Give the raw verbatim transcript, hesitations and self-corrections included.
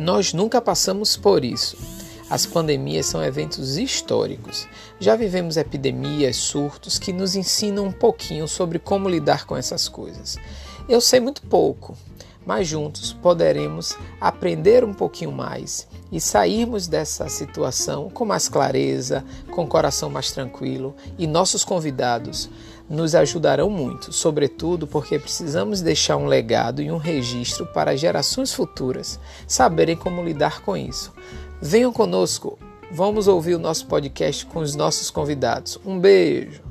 Nós nunca passamos por isso. As pandemias são eventos históricos. Já vivemos epidemias, surtos, que nos ensinam um pouquinho sobre como lidar com essas coisas. Eu sei muito pouco, mas juntos poderemos aprender um pouquinho mais e sairmos dessa situação com mais clareza, com o coração mais tranquilo, e nossos convidados nos ajudarão muito, sobretudo porque precisamos deixar um legado e um registro para gerações futuras saberem como lidar com isso. Venham conosco, vamos ouvir o nosso podcast com os nossos convidados. Um beijo!